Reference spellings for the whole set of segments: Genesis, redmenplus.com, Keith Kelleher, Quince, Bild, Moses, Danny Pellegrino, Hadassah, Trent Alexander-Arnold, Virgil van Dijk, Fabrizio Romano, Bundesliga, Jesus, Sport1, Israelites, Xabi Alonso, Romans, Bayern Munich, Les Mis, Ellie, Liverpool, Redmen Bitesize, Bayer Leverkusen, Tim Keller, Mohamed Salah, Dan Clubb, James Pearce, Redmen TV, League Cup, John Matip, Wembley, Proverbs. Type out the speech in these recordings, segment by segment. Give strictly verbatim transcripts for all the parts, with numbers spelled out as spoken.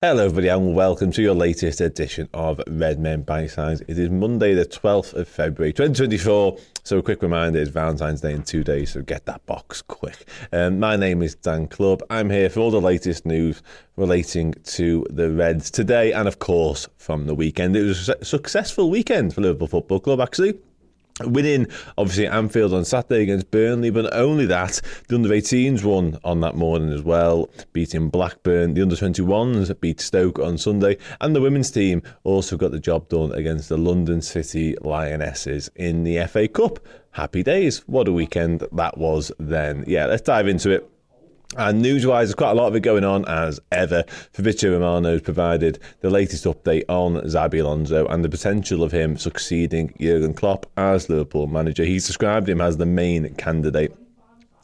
Hello everybody and welcome to your latest edition of Redmen Bitesize. It is Monday the twelfth of February twenty twenty-four, so a quick reminder, it's Valentine's Day in two days, so get that box quick. Um, my name is Dan Clubb. I'm here for all the latest news relating to the Reds today and of course from the weekend. It was a successful weekend for Liverpool Football Club actually. Winning, obviously, Anfield on Saturday against Burnley, but not only that, the under eighteens won on that morning as well, beating Blackburn. The under twenty-ones beat Stoke on Sunday, and the women's team also got the job done against the London City Lionesses in the F A Cup. Happy days. What a weekend that was then. Yeah, let's dive into it. And news-wise, there's quite a lot of it going on, as ever. Fabrizio Romano's provided the latest update on Xabi Alonso and the potential of him succeeding Jurgen Klopp as Liverpool manager. He's described him as the main candidate.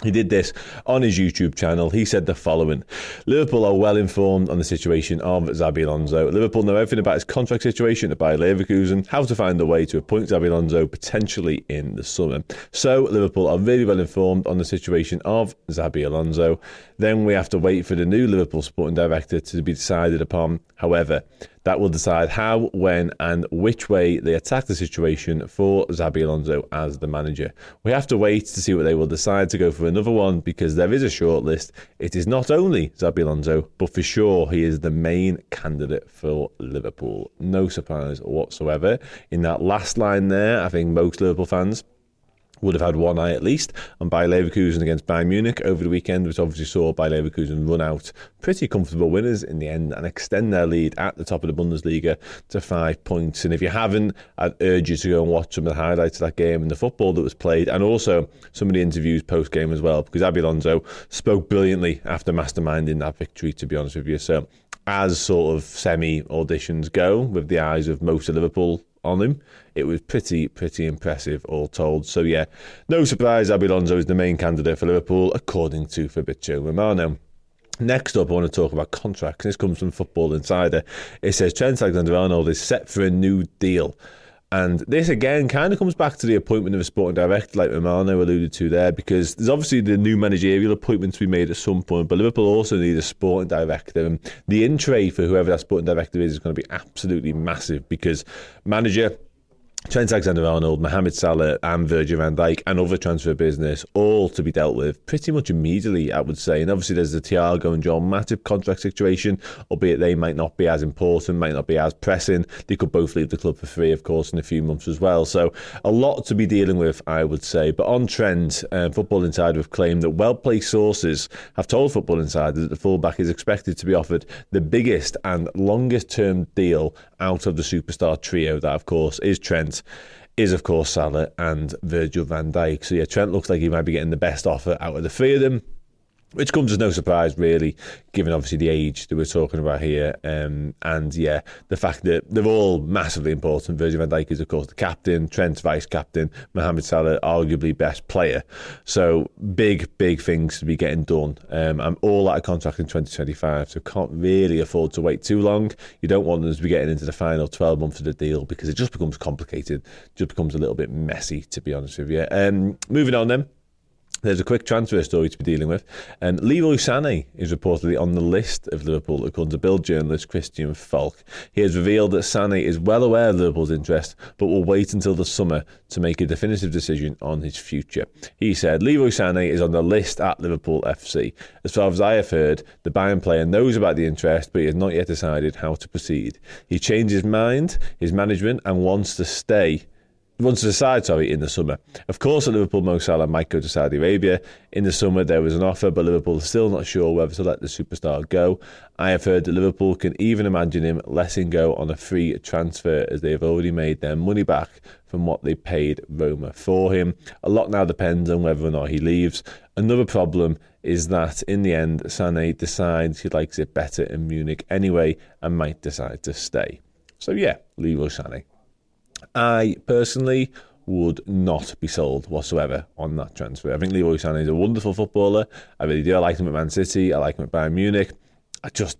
He did this on his YouTube channel. He said the following: Liverpool are well informed on the situation of Xabi Alonso. Liverpool know everything about his contract situation at Bayer Leverkusen, how to find a way to appoint Xabi Alonso potentially in the summer. So Liverpool are really well informed on the situation of Xabi Alonso. Then we have to wait for the new Liverpool sporting director to be decided upon. However, that will decide how, when and which way they attack the situation for Xabi Alonso as the manager. We have to wait to see what they will decide to go for another one, because there is a short list. It is not only Xabi Alonso, but for sure he is the main candidate for Liverpool. No surprise whatsoever. In that last line there, I think most Liverpool fans would have had one eye at least on Bayer Leverkusen against Bayern Munich over the weekend, which obviously saw Bayer Leverkusen run out pretty comfortable winners in the end and extend their lead at the top of the Bundesliga to five points. And if you haven't, I'd urge you to go and watch some of the highlights of that game and the football that was played, and also some of the interviews post-game as well, because Xabi Alonso spoke brilliantly after masterminding that victory, to be honest with you. So as sort of semi-auditions go, with the eyes of most of Liverpool on him, it was pretty, pretty impressive all told. So yeah, no surprise Xabi Alonso is the main candidate for Liverpool, according to Fabrizio Romano. Next up, I want to talk about contracts. This comes from Football Insider. It says Trent Alexander-Arnold is set for a new deal. And this again kind of comes back to the appointment of a sporting director, like Romano alluded to there, because there's obviously the new managerial appointment to be made at some point, but Liverpool also need a sporting director. And the in tray for whoever that sporting director is is going to be absolutely massive, because manager Trent Alexander-Arnold, Mohamed Salah and Virgil van Dijk and other transfer business all to be dealt with pretty much immediately, I would say. And obviously there's the Thiago and John Matip contract situation, albeit they might not be as important, might not be as pressing. They could both leave the club for free, of course, in a few months as well. So a lot to be dealing with, I would say. But on Trent, um, Football Insider have claimed that well-placed sources have told Football Insider that the fullback is expected to be offered the biggest and longest-term deal out of the superstar trio. That, of course, is Trent, is of course Salah and Virgil van Dijk. So yeah, Trent looks like he might be getting the best offer out of the three of them, which comes as no surprise really, given obviously the age that we're talking about here. Um, and yeah, the fact that they're all massively important. Virgil van Dijk is of course the captain, Trent's vice-captain, Mohamed Salah arguably best player. So big, big things to be getting done. Um, I'm all out of contract in twenty twenty-five, so can't really afford to wait too long. You don't want them to be getting into the final twelve months of the deal, because it just becomes complicated, just becomes a little bit messy, to be honest with you. Um, moving on then. There's a quick transfer story to be dealing with. And Leroy Sané is reportedly on the list of Liverpool, according to Bild journalist Christian Falk. He has revealed that Sané is well aware of Liverpool's interest, but will wait until the summer to make a definitive decision on his future. He said, Leroy Sané is on the list at Liverpool F C. As far as I have heard, the Bayern player knows about the interest, but he has not yet decided how to proceed. He changed his mind, his management, and wants to stay. Once to decide, sorry, in the summer. Of course, at Liverpool, Mo Salah might go to Saudi Arabia. In the summer, there was an offer, but Liverpool is still not sure whether to let the superstar go. I have heard that Liverpool can even imagine him letting go on a free transfer, as they have already made their money back from what they paid Roma for him. A lot now depends on whether or not he leaves. Another problem is that, in the end, Sané decides he likes it better in Munich anyway and might decide to stay. So, yeah, Leroy Sané. I personally would not be sold whatsoever on that transfer. I think Leroy Sané is a wonderful footballer. I really do. I like him at Man City. I like him at Bayern Munich. I just,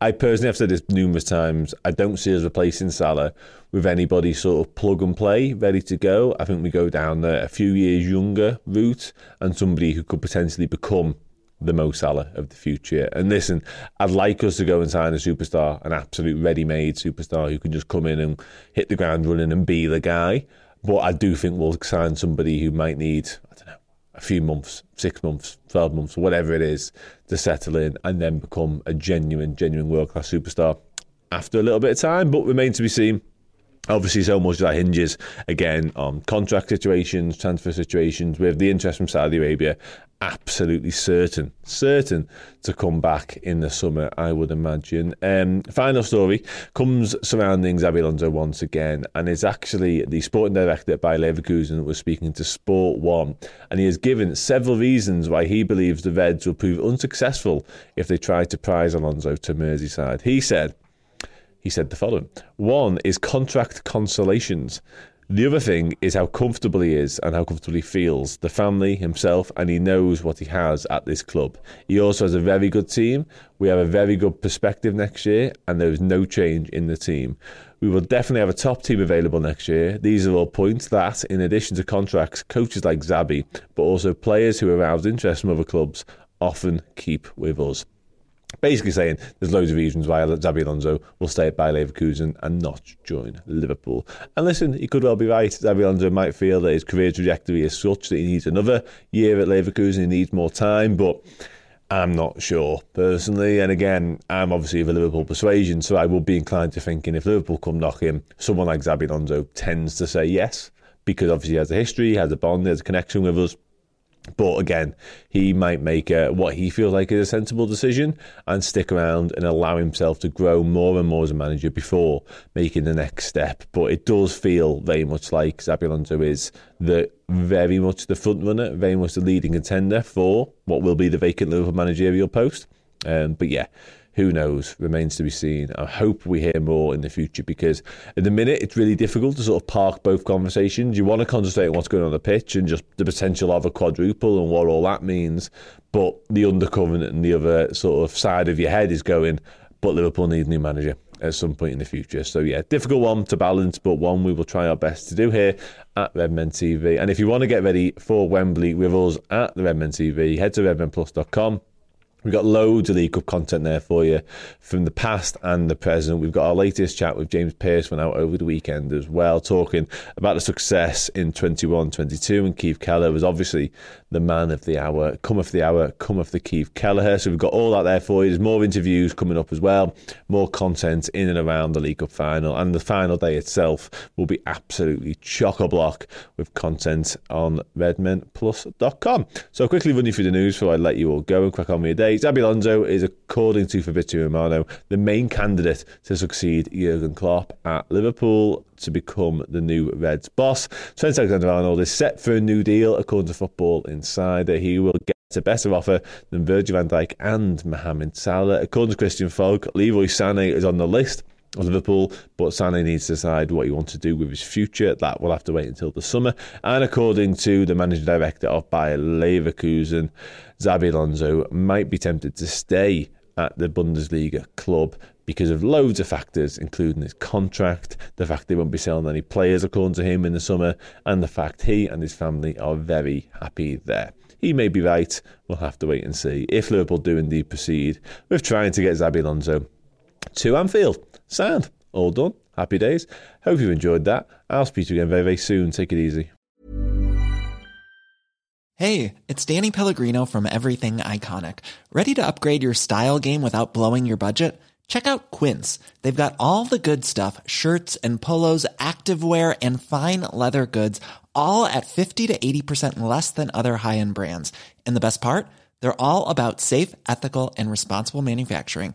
I personally have said this numerous times, I don't see us replacing Salah with anybody sort of plug and play, ready to go. I think we go down the, a few years younger route and somebody who could potentially become the Mo Salah of the future. And listen, I'd like us to go and sign a superstar, an absolute ready-made superstar who can just come in and hit the ground running and be the guy. But I do think we'll sign somebody who might need, I don't know, a few months, six months, twelve months, whatever it is, to settle in and then become a genuine, genuine world-class superstar after a little bit of time, but remains to be seen. Obviously, so much of that hinges, again, on contract situations, transfer situations, with the interest from Saudi Arabia absolutely certain, certain to come back in the summer, I would imagine. Um, final story comes surrounding Xabi Alonso once again, and it's actually the sporting director at Bayer Leverkusen that was speaking to Sport one, and he has given several reasons why he believes the Reds will prove unsuccessful if they try to prize Alonso to Merseyside. He said, He said the following. One is contract consolations. The other thing is how comfortable he is and how comfortable he feels, the family, himself, and he knows what he has at this club. He also has a very good team. We have a very good perspective next year, and there is no change in the team. We will definitely have a top team available next year. These are all points that, in addition to contracts, coaches like Xabi, but also players who arouse interest from other clubs, often keep with us. Basically saying there's loads of reasons why Xabi Alonso will stay at Bayer Leverkusen and not join Liverpool. And listen, he could well be right. Xabi Alonso might feel that his career trajectory is such that he needs another year at Leverkusen, he needs more time, but I'm not sure, personally. And again, I'm obviously of a Liverpool persuasion, so I would be inclined to thinking if Liverpool come knocking, someone like Xabi Alonso tends to say yes, because obviously he has a history, he has a bond, he has a connection with us. But again, he might make a, what he feels like is a sensible decision and stick around and allow himself to grow more and more as a manager before making the next step. But it does feel very much like Xabi Alonso is the very much the front runner, very much the leading contender for what will be the vacant Liverpool managerial post. Um, but yeah, who knows? Remains to be seen. I hope we hear more in the future because at the minute it's really difficult to sort of park both conversations. You want to concentrate on what's going on, on the pitch and just the potential of a quadruple and what all that means. But the undercurrent and the other sort of side of your head is going, but Liverpool need a new manager at some point in the future. So yeah, difficult one to balance, but one we will try our best to do here at Redmen T V. And if you want to get ready for Wembley with us at the Redmen T V, head to redmen plus dot com. We've got loads of League Cup content there for you from the past and the present. We've got our latest chat with James Pearce went out over the weekend as well, talking about the success in twenty-one twenty-two. And Keith Kelleher was obviously the man of the hour, cometh the hour, cometh the Keith Kelleher. So we've got all that there for you. There's more interviews coming up as well, more content in and around the League Cup final. And the final day itself will be absolutely chock-a-block with content on redmen plus dot com. So I'll quickly run you through the news before I let you all go and crack on with your day. Xabi Alonso is, according to Fabrizio Romano, the main candidate to succeed Jurgen Klopp at Liverpool to become the new Reds boss. Trent Alexander-Arnold is set for a new deal, according to Football Insider. He will get a better offer than Virgil van Dijk and Mohamed Salah. According to Christian Falk, Leroy Sané is on the list of Liverpool, but Sané needs to decide what he wants to do with his future. That will have to wait until the summer. And according to the managing director of Bayer Leverkusen, Xabi Alonso might be tempted to stay at the Bundesliga club because of loads of factors, including his contract, the fact they won't be selling any players according to him in the summer, and the fact he and his family are very happy there. He may be right. We'll have to wait and see if Liverpool do indeed proceed with trying to get Xabi Alonso to Anfield. Sound. All done. Happy days. Hope you've enjoyed that. I'll speak to you again very, very soon. Take it easy. Hey, it's Danny Pellegrino from Everything Iconic. Ready to upgrade your style game without blowing your budget? Check out Quince. They've got all the good stuff, shirts and polos, activewear and fine leather goods, all at fifty to eighty percent less than other high-end brands. And the best part? They're all about safe, ethical and responsible manufacturing.